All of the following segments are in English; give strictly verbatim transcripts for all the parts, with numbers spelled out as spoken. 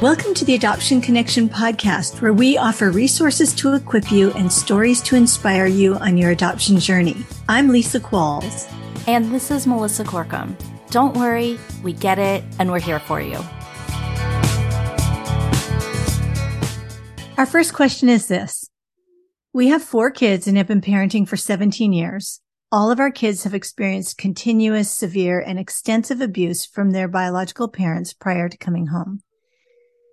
Welcome to the Adoption Connection Podcast, where we offer resources to equip you and stories to inspire you on your adoption journey. I'm Lisa Qualls. And this is Melissa Corkum. Don't worry, we get it, and we're here for you. Our first question is this. We have four kids and have been parenting for seventeen years. All of our kids have experienced continuous, severe, and extensive abuse from their biological parents prior to coming home.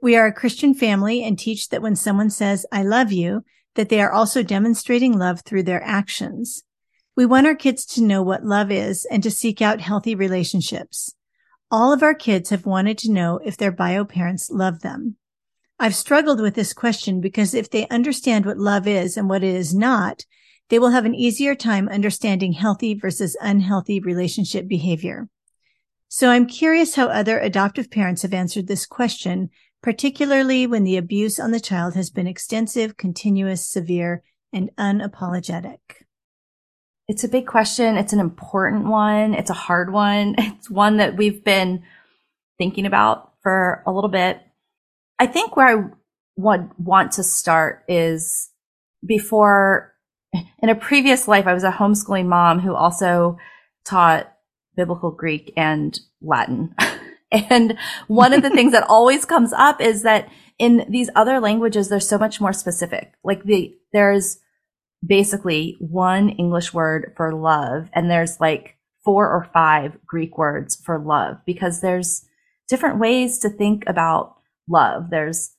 We are a Christian family and teach that when someone says, I love you, that they are also demonstrating love through their actions. We want our kids to know what love is and to seek out healthy relationships. All of our kids have wanted to know if their bio parents love them. I've struggled with this question because if they understand what love is and what it is not, they will have an easier time understanding healthy versus unhealthy relationship behavior. So I'm curious how other adoptive parents have answered this question, particularly when the abuse on the child has been extensive, continuous, severe, and unapologetic. It's a big question. It's an important one. It's a hard one. It's one that we've been thinking about for a little bit. I think where I would want to start is before, in a previous life, I was a homeschooling mom who also taught Biblical Greek and Latin. And one of the things that always comes up is that in these other languages, they're so much more specific. Like the, there's basically one English word for love, and there's like four or five Greek words for love, because there's different ways to think about love. There's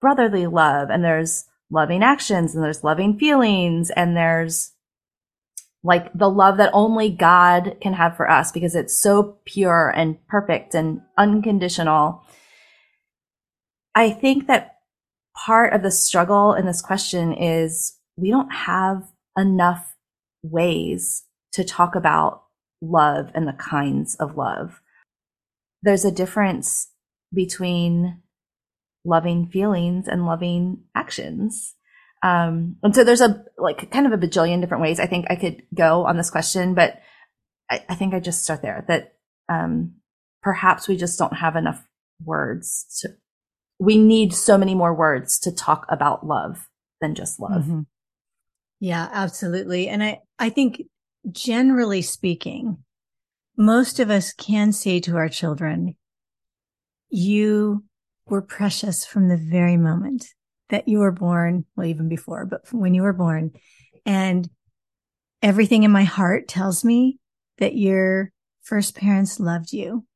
brotherly love, and there's loving actions, and there's loving feelings, and there's like the love that only God can have for us because it's so pure and perfect and unconditional. I think that part of the struggle in this question is we don't have enough ways to talk about love and the kinds of love. There's a difference between loving feelings and loving actions. Um, and so there's a like kind of a bajillion different ways I think I could go on this question, but I, I think I just start there that um, perhaps we just don't have enough words. To, we need so many more words to talk about love than just love. Mm-hmm. Yeah, absolutely. And I, I think generally speaking, most of us can say to our children, you were precious from the very moment that you were born, well, even before, but when you were born, and everything in my heart tells me that your first parents loved you,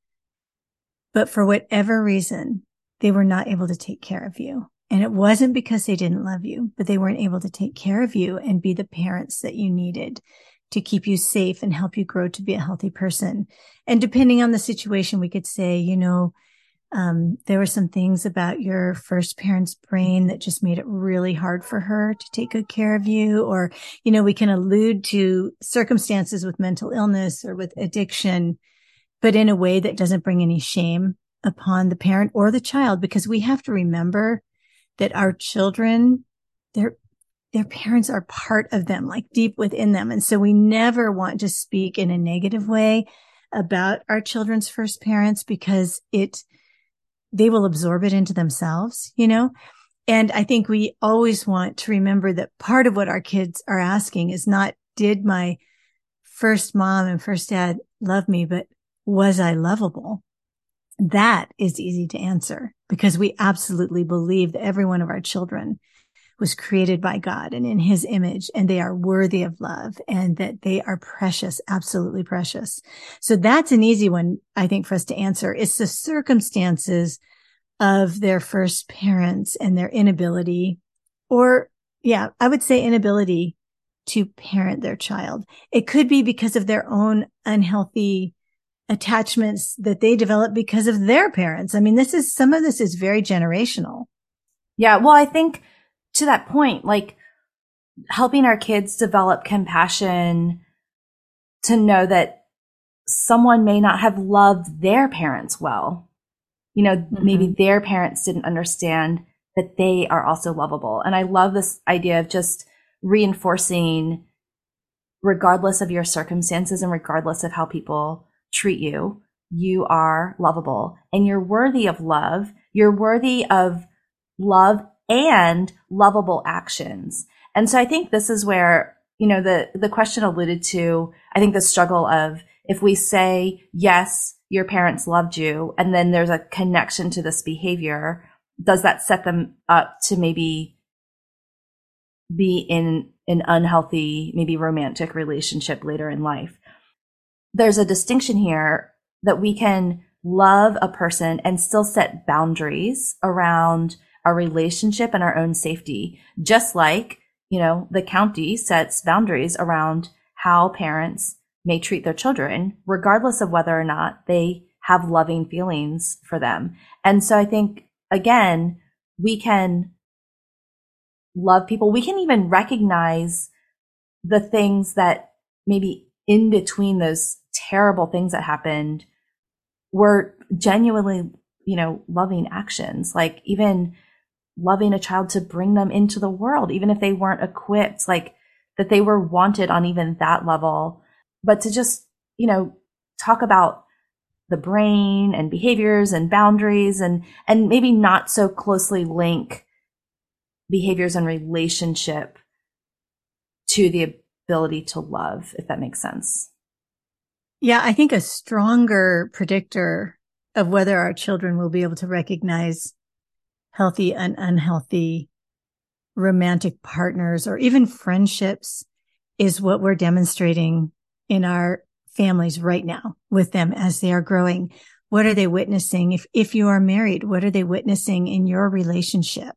but for whatever reason, they were not able to take care of you. And it wasn't because they didn't love you, but they weren't able to take care of you and be the parents that you needed to keep you safe and help you grow to be a healthy person. And depending on the situation, we could say, you know, Um, there were some things about your first parent's brain that just made it really hard for her to take good care of you. Or, you know, we can allude to circumstances with mental illness or with addiction, but in a way that doesn't bring any shame upon the parent or the child, because we have to remember that our children, their, their parents are part of them, like deep within them. And so we never want to speak in a negative way about our children's first parents, because it they will absorb it into themselves, you know? And I think we always want to remember that part of what our kids are asking is not, did my first mom and first dad love me, but was I lovable? That is easy to answer, because we absolutely believe that every one of our children was created by God and in his image, and they are worthy of love, and that they are precious, absolutely precious. So that's an easy one, I think, for us to answer. It's the circumstances of their first parents and their inability, or yeah, I would say inability to parent their child. It could be because of their own unhealthy attachments that they develop because of their parents. I mean, this is, some of this is very generational. Yeah. Well, I think, to that point, like helping our kids develop compassion to know that someone may not have loved their parents well. You know, mm-hmm. Maybe their parents didn't understand that they are also lovable. And I love this idea of just reinforcing, regardless of your circumstances and regardless of how people treat you, you are lovable and you're worthy of love. You're worthy of love and lovable actions. And so I think this is where, you know, the, the question alluded to, I think the struggle of if we say, yes, your parents loved you, and then there's a connection to this behavior, does that set them up to maybe be in an unhealthy, maybe romantic relationship later in life? There's a distinction here that we can love a person and still set boundaries around our relationship and our own safety, just like, you know, the county sets boundaries around how parents may treat their children, regardless of whether or not they have loving feelings for them. And so I think, again, we can love people. We can even recognize the things that maybe in between those terrible things that happened were genuinely, you know, loving actions, like even loving a child to bring them into the world, even if they weren't equipped, like that they were wanted on even that level. But to just, you know, talk about the brain and behaviors and boundaries and, and maybe not so closely link behaviors and relationship to the ability to love, if that makes sense. Yeah, I think a stronger predictor of whether our children will be able to recognize healthy and unhealthy romantic partners or even friendships is what we're demonstrating in our families right now with them as they are growing. What are they witnessing? If if you are married, what are they witnessing in your relationship?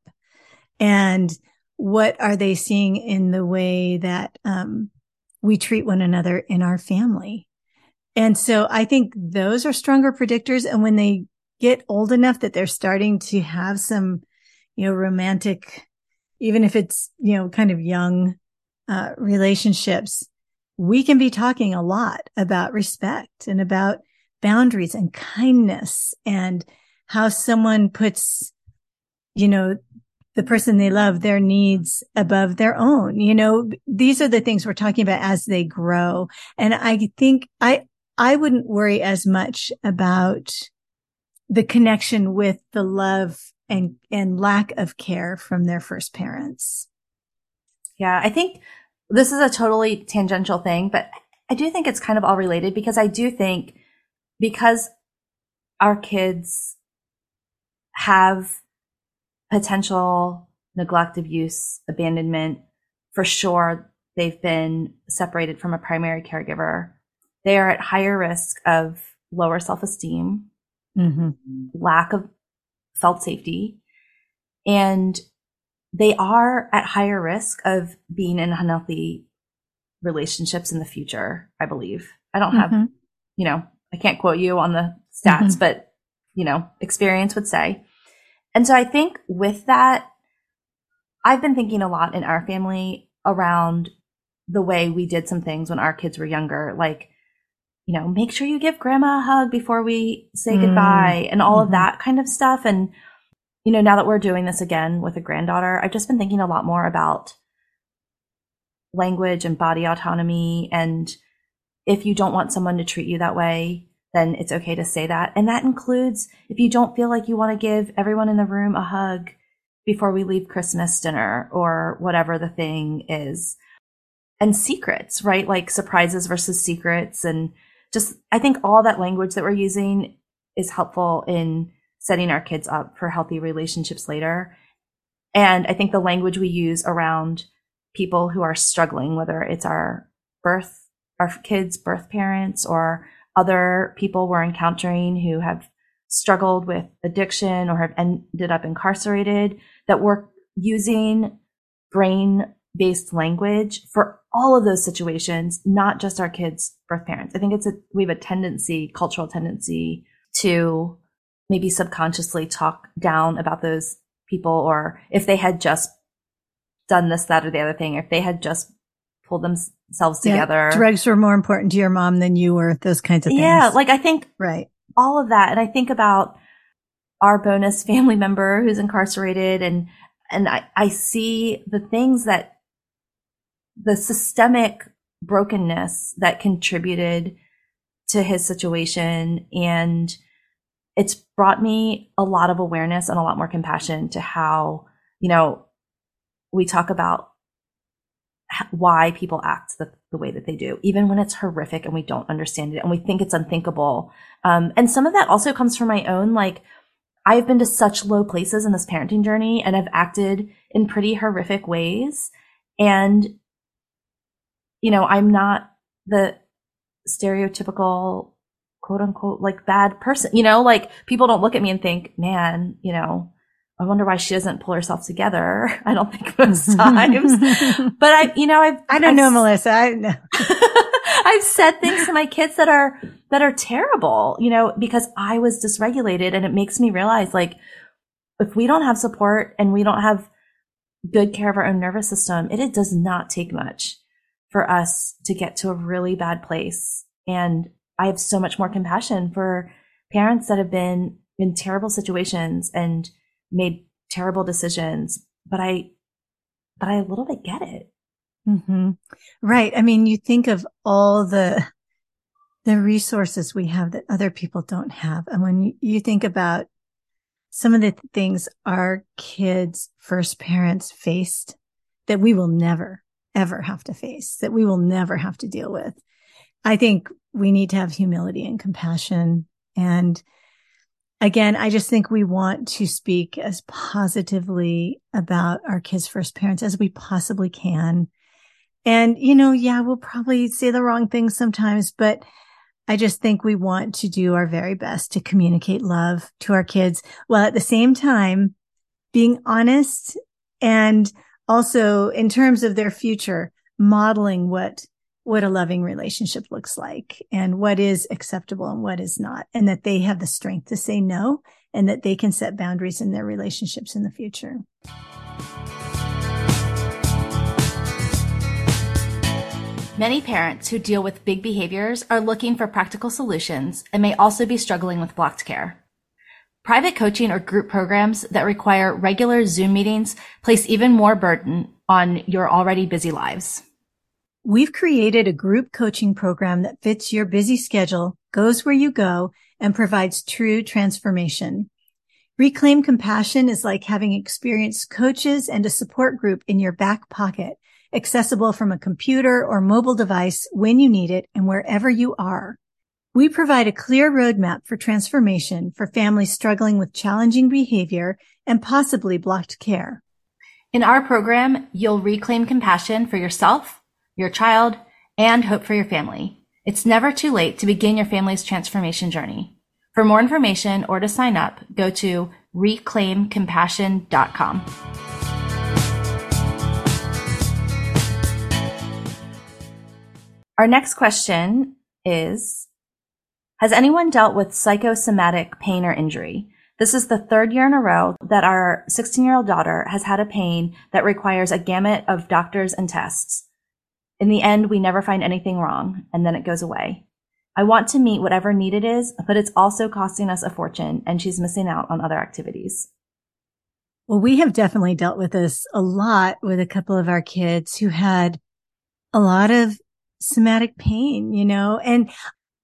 And what are they seeing in the way that um, we treat one another in our family? And so I think those are stronger predictors. And when they get old enough that they're starting to have some, you know, romantic, even if it's, you know, kind of young uh, relationships, we can be talking a lot about respect and about boundaries and kindness and how someone puts, you know, the person they love, their needs above their own. You know, these are the things we're talking about as they grow. And I think I, I wouldn't worry as much about the connection with the love and, and lack of care from their first parents. Yeah. I think this is a totally tangential thing, but I do think it's kind of all related, because I do think because our kids have potential neglect, abuse, abandonment, for sure, they've been separated from a primary caregiver. They are at higher risk of lower self-esteem, mm-hmm. lack of felt safety, and they are at higher risk of being in unhealthy relationships in the future, I believe. I don't have, mm-hmm. you know, I can't quote you on the stats, mm-hmm. but, you know, experience would say. And so I think with that, I've been thinking a lot in our family around the way we did some things when our kids were younger, like, you know, make sure you give grandma a hug before we say mm. goodbye and all mm-hmm. of that kind of stuff. And, you know, now that we're doing this again with a granddaughter, I've just been thinking a lot more about language and body autonomy. And if you don't want someone to treat you that way, then it's okay to say that. And that includes if you don't feel like you want to give everyone in the room a hug before we leave Christmas dinner or whatever the thing is. And secrets, right? Like surprises versus secrets. And just, I think all that language that we're using is helpful in setting our kids up for healthy relationships later. And I think the language we use around people who are struggling, whether it's our birth, our kids' birth parents, or other people we're encountering who have struggled with addiction or have ended up incarcerated, that we're using brain-based language for all of those situations, not just our kids' birth parents. I think it's a, we have a tendency, cultural tendency, to maybe subconsciously talk down about those people, or if they had just done this, that, or the other thing, if they had just pulled them themselves together. Yeah, drugs were more important to your mom than you were, those kinds of things. Yeah, like I think right. all of that. And I think about our bonus family member who's incarcerated, and and I, I see the things that the systemic brokenness that contributed to his situation. And it's brought me a lot of awareness and a lot more compassion to how, you know, we talk about why people act the, the way that they do, even when it's horrific and we don't understand it and we think it's unthinkable. Um, and some of that also comes from my own, like, I've been to such low places in this parenting journey and I've acted in pretty horrific ways. And, you know, I'm not the stereotypical, quote unquote, like bad person, you know, like people don't look at me and think, man, you know, I wonder why she doesn't pull herself together. I don't think most times, but I, you know, I've, I don't I've, know, Melissa. I know. I've said things to my kids that are, that are terrible, you know, because I was dysregulated, and it makes me realize, like, if we don't have support and we don't have good care of our own nervous system, it, it does not take much for us to get to a really bad place. And I have so much more compassion for parents that have been in terrible situations and made terrible decisions, but I, but I a little bit get it. Mm-hmm. Right. I mean, you think of all the, the resources we have that other people don't have. And when you think about some of the things our kids' first parents faced that we will never, ever have to face, that we will never have to deal with, I think we need to have humility and compassion. And again, I just think we want to speak as positively about our kids' first parents as we possibly can. And, you know, yeah, we'll probably say the wrong things sometimes, but I just think we want to do our very best to communicate love to our kids, while at the same time being honest, and also in terms of their future, modeling what what a loving relationship looks like, and what is acceptable and what is not, and that they have the strength to say no, and that they can set boundaries in their relationships in the future. Many parents who deal with big behaviors are looking for practical solutions and may also be struggling with blocked care. Private coaching or group programs that require regular Zoom meetings place even more burden on your already busy lives. We've created a group coaching program that fits your busy schedule, goes where you go, and provides true transformation. Reclaim Compassion is like having experienced coaches and a support group in your back pocket, accessible from a computer or mobile device when you need it and wherever you are. We provide a clear roadmap for transformation for families struggling with challenging behavior and possibly blocked care. In our program, you'll reclaim compassion for yourself, your child, and hope for your family. It's never too late to begin your family's transformation journey. For more information or to sign up, go to reclaim compassion dot com. Our next question is, has anyone dealt with psychosomatic pain or injury? This is the third year in a row that our sixteen-year-old daughter has had a pain that requires a gamut of doctors and tests. In the end, we never find anything wrong, and then it goes away. I want to meet whatever need it is, but it's also costing us a fortune, and she's missing out on other activities. Well, we have definitely dealt with this a lot with a couple of our kids who had a lot of somatic pain, you know, and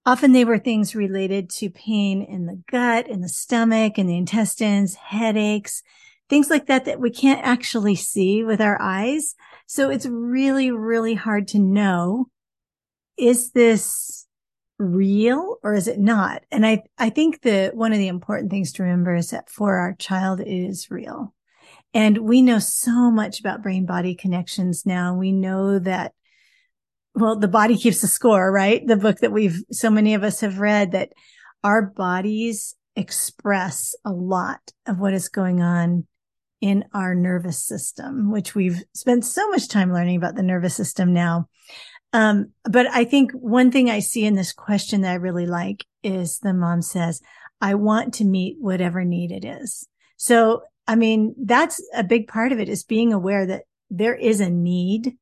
often they were things related to pain in the gut, in the stomach, in the intestines, headaches, things like that, that we can't actually see with our eyes. So it's really, really hard to know, is this real or is it not? And I, I think that one of the important things to remember is that for our child, it is real. And we know so much about brain-body connections now. We know that, well, the body keeps the score, right? The book that we've, so many of us have read, that our bodies express a lot of what is going on in our nervous system, which we've spent so much time learning about the nervous system now. Um, but I think one thing I see in this question that I really like is the mom says, I want to meet whatever need it is. So, I mean, that's a big part of it, is being aware that there is a need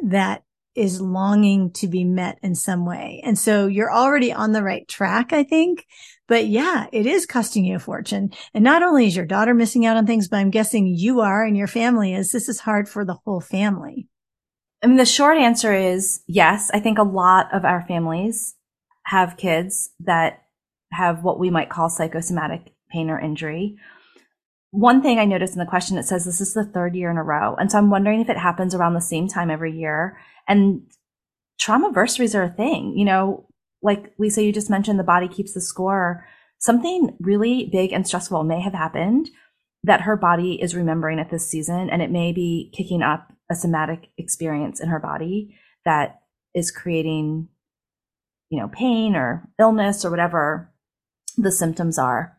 that is longing to be met in some way. And so you're already on the right track, I think. But yeah, it is costing you a fortune. And not only is your daughter missing out on things, but I'm guessing you are, and your family is. This is hard for the whole family. I mean, the short answer is yes. I think a lot of our families have kids that have what we might call psychosomatic pain or injury. One thing I noticed in the question, it says this is the third year in a row. And so I'm wondering if it happens around the same time every year. And trauma-versaries are a thing. You know, like Lisa, you just mentioned the body keeps the score. Something really big and stressful may have happened that her body is remembering at this season, and it may be kicking up a somatic experience in her body that is creating, you know, pain or illness or whatever the symptoms are.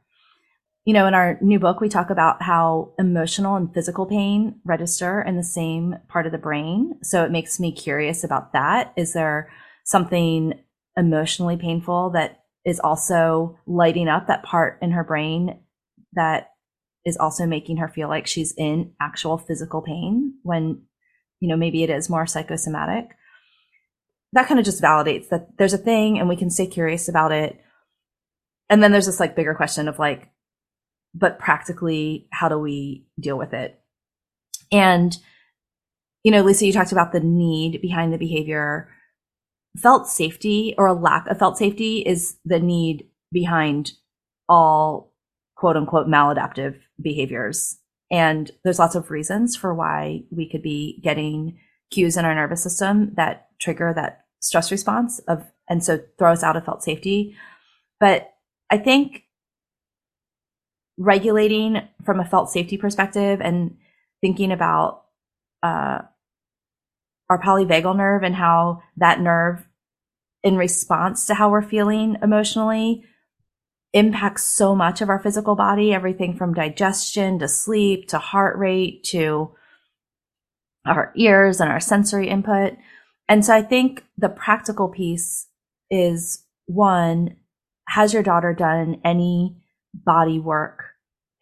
You know, in our new book, we talk about how emotional and physical pain register in the same part of the brain. So it makes me curious about that. Is there something emotionally painful that is also lighting up that part in her brain that is also making her feel like she's in actual physical pain when, you know, maybe it is more psychosomatic? That kind of just validates that there's a thing and we can stay curious about it. And then there's this like bigger question of like, but practically, how do we deal with it? And, you know, Lisa, you talked about the need behind the behavior. Felt safety or a lack of felt safety is the need behind all quote unquote maladaptive behaviors. And there's lots of reasons for why we could be getting cues in our nervous system that trigger that stress response of, and so throw us out of felt safety. But I think regulating from a felt safety perspective and thinking about uh, our polyvagal nerve and how that nerve in response to how we're feeling emotionally impacts so much of our physical body, everything from digestion to sleep to heart rate to our ears and our sensory input. And so I think the practical piece is, one, has your daughter done any body work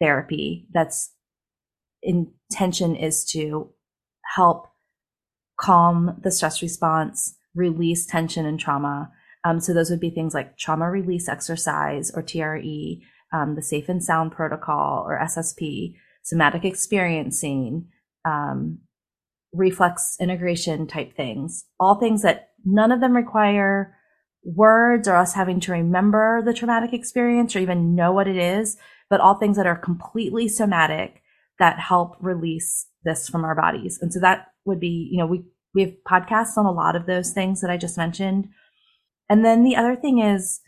therapy that's intention is to help calm the stress response, release tension and trauma? Um, so those would be things like trauma release exercise or T R E, um, the Safe and Sound Protocol or S S P, somatic experiencing, um, reflex integration type things, all things that none of them require words or us having to remember the traumatic experience or even know what it is, but all things that are completely somatic that help release this from our bodies. And so that would be, you know, we, we have podcasts on a lot of those things that I just mentioned. And then the other thing is,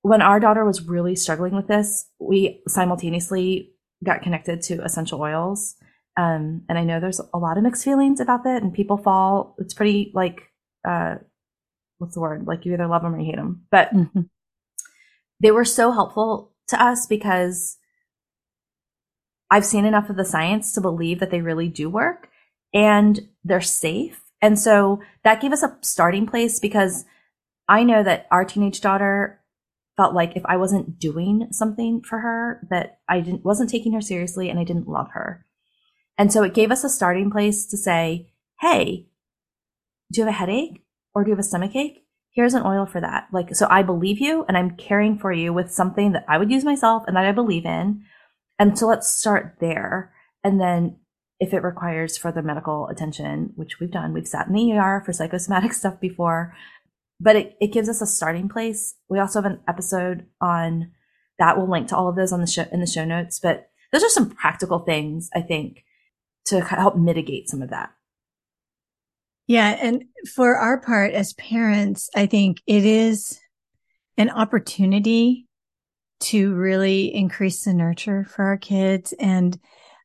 when our daughter was really struggling with this, we simultaneously got connected to essential oils. Um, and I know there's a lot of mixed feelings about that, and people fall, it's pretty like, uh, what's the word? Like you either love them or you hate them, but mm-hmm. They were so helpful to us because I've seen enough of the science to believe that they really do work and they're safe. And so that gave us a starting place, because I know that our teenage daughter felt like if I wasn't doing something for her, that I didn't, wasn't taking her seriously and I didn't love her. And so it gave us a starting place to say, hey, do you have a headache or do you have a stomach ache? Here's an oil for that. Like, so I believe you and I'm caring for you with something that I would use myself and that I believe in. And so let's start there. And then if it requires further medical attention, which we've done, we've sat in the E R for psychosomatic stuff before, but it, it gives us a starting place. We also have an episode on that. We'll link to all of those on the show, in the show notes, but those are some practical things, I think, to help mitigate some of that. Yeah. And for our part as parents, I think it is an opportunity to really increase the nurture for our kids. And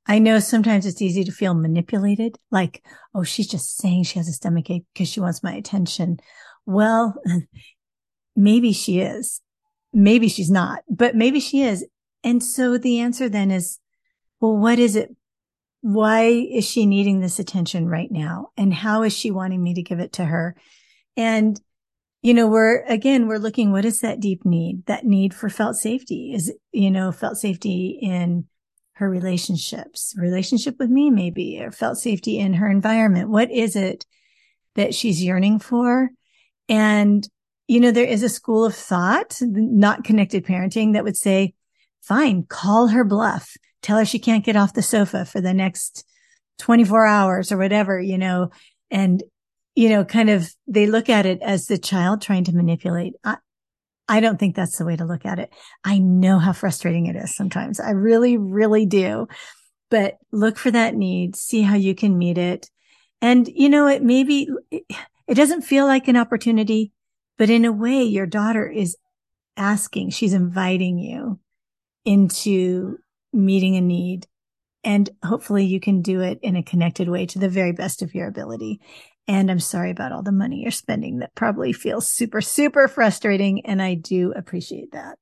I know sometimes it's easy to feel manipulated, like, oh, she's just saying she has a stomach ache because she wants my attention. Well, maybe she is. Maybe she's not, but maybe she is. And so the answer then is, well, what is it? Why is she needing this attention right now? And how is she wanting me to give it to her? And, you know, we're, again, we're looking, what is that deep need? That need for felt safety is, you know, felt safety in her relationships, relationship with me, maybe, or felt safety in her environment. What is it that she's yearning for? And, you know, there is a school of thought, not connected parenting, that would say, fine, call her bluff. Tell her she can't get off the sofa for the next twenty-four hours or whatever, you know, and, you know, kind of, they look at it as the child trying to manipulate. I, I don't think that's the way to look at it. I know how frustrating it is sometimes. I really, really do. But look for that need, see how you can meet it. And, you know, it maybe it doesn't feel like an opportunity, but in a way, your daughter is asking, she's inviting you into meeting a need. And hopefully you can do it in a connected way to the very best of your ability. And I'm sorry about all the money you're spending. That probably feels super, super frustrating. And I do appreciate that.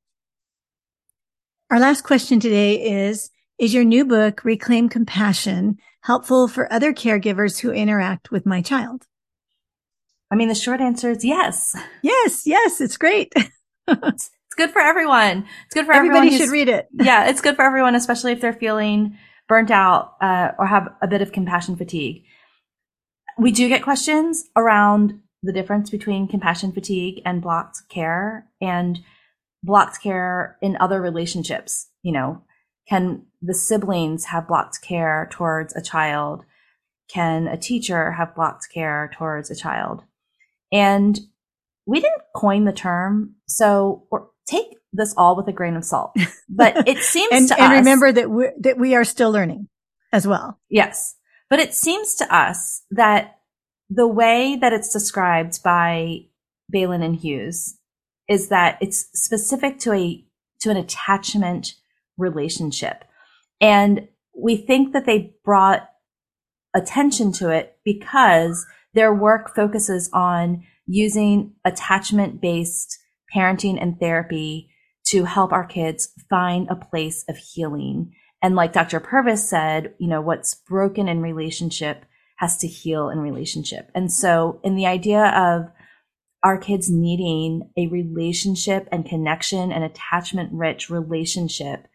Our last question today is, is your new book, Reclaim Compassion, helpful for other caregivers who interact with my child? I mean, the short answer is yes. Yes, yes, it's great. It's good for everyone. It's good for everybody. Everybody should read it. Yeah, it's good for everyone, especially if they're feeling burnt out uh, or have a bit of compassion fatigue. We do get questions around the difference between compassion fatigue and blocked care and blocked care in other relationships. You know, can the siblings have blocked care towards a child? Can a teacher have blocked care towards a child? And we didn't coin the term, so or take this all with a grain of salt. But it seems and, to and us... And remember that we that we are still learning as well. Yes. But it seems to us that the way that it's described by Balin and Hughes is that it's specific to a to an attachment relationship. And we think that they brought attention to it because their work focuses on using attachment-based parenting and therapy to help our kids find a place of healing. And like Doctor Purvis said, you know, what's broken in relationship has to heal in relationship. And so in the idea of our kids needing a relationship and connection and attachment-rich relationship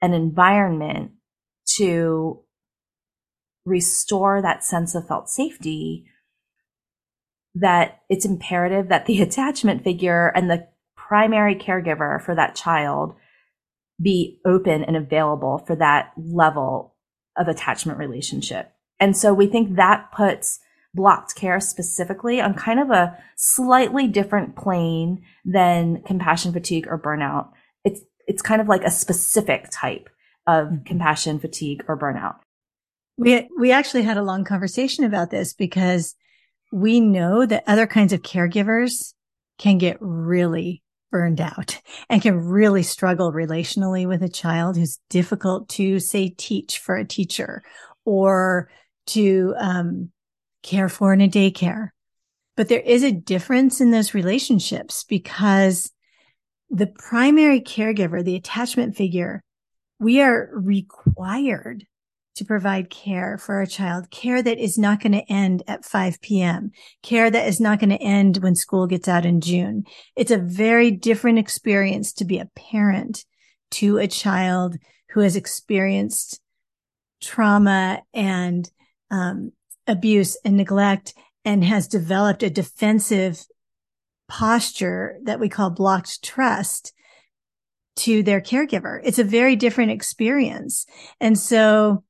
and environment to restore that sense of felt safety, that it's imperative that the attachment figure and the primary caregiver for that child be open and available for that level of attachment relationship. And so we think that puts blocked care specifically on kind of a slightly different plane than compassion fatigue or burnout. It's it's kind of like a specific type of mm-hmm. compassion fatigue or burnout. We we actually had a long conversation about this because we know that other kinds of caregivers can get really burned out and can really struggle relationally with a child who's difficult to, say, teach for a teacher or to um, care for in a daycare. But there is a difference in those relationships because the primary caregiver, the attachment figure, we are required to provide care for our child, care that is not going to end at five p.m., care that is not going to end when school gets out in June. It's a very different experience to be a parent to a child who has experienced trauma and um, abuse and neglect and has developed a defensive posture that we call blocked trust to their caregiver. It's a very different experience. And so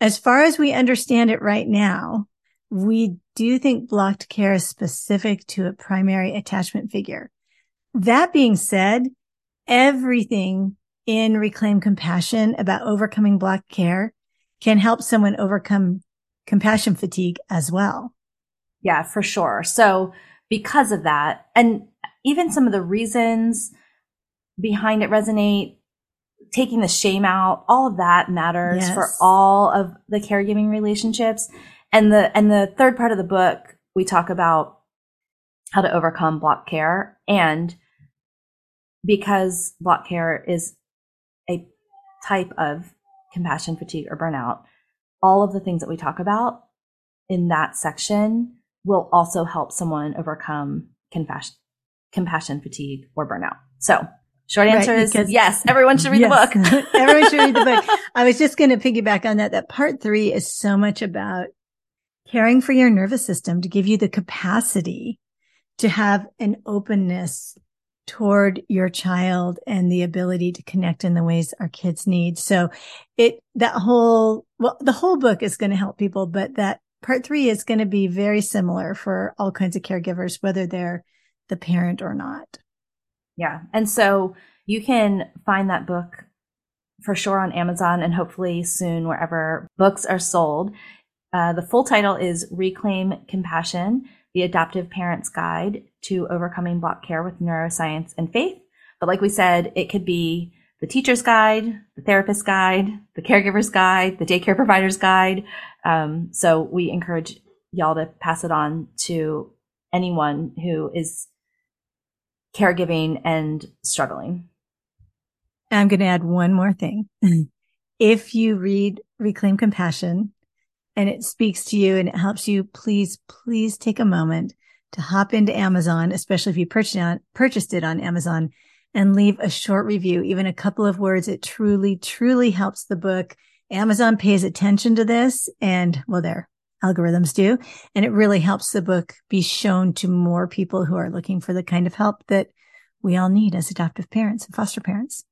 as far as we understand it right now, we do think blocked care is specific to a primary attachment figure. That being said, everything in Reclaim Compassion about overcoming blocked care can help someone overcome compassion fatigue as well. Yeah, for sure. So because of that, and even some of the reasons behind it resonate, taking the shame out, all of that matters yes. for all of the caregiving relationships. And the, and the third part of the book, we talk about how to overcome blocked care. And because blocked care is a type of compassion fatigue or burnout, all of the things that we talk about in that section will also help someone overcome compassion, compassion fatigue or burnout. So short answer right, because, is yes, everyone should read yes, the book. Everyone should read the book. I was just going to piggyback on that. That part three is so much about caring for your nervous system to give you the capacity to have an openness toward your child and the ability to connect in the ways our kids need. So it, that whole, well, the whole book is going to help people, but that part three is going to be very similar for all kinds of caregivers, whether they're the parent or not. Yeah. And so you can find that book for sure on Amazon and hopefully soon wherever books are sold. Uh, the full title is Reclaim Compassion, the Adoptive Parent's Guide to Overcoming Block Care with Neuroscience and Faith. But like we said, it could be the teacher's guide, the therapist's guide, the caregiver's guide, the daycare provider's guide. Um, so we encourage y'all to pass it on to anyone who is caregiving and struggling. I'm going to add one more thing. If you read Reclaim Compassion and it speaks to you and it helps you, please, please take a moment to hop into Amazon, especially if you purchased it on Amazon, and leave a short review, even a couple of words. It truly, truly helps the book. Amazon pays attention to this, and well, their algorithms do. And it really helps the book be shown to more people who are looking for the kind of help that we all need as adoptive parents and foster parents.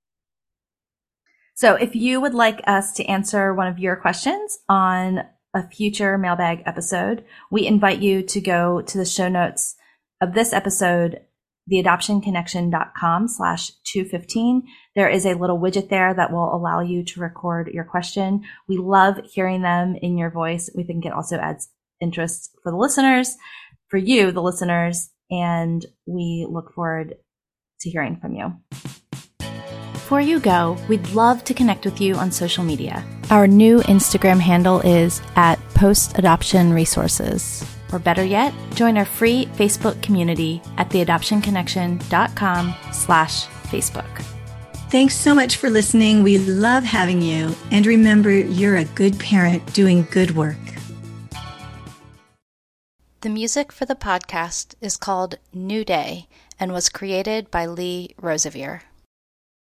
So if you would like us to answer one of your questions on a future mailbag episode, we invite you to go to the show notes of this episode, the adoption connection dot com slash two fifteen. There is a little widget there that will allow you to record your question. We love hearing them in your voice. We think it also adds interest for the listeners, for you, the listeners, and we look forward to hearing from you. Before you go, we'd love to connect with you on social media. Our new Instagram handle is at Post Adoption Resources. Or better yet, join our free Facebook community at the adoption connection dot com slash Facebook. Thanks so much for listening. We love having you. And remember, you're a good parent doing good work. The music for the podcast is called New Day and was created by Lee Rosevear.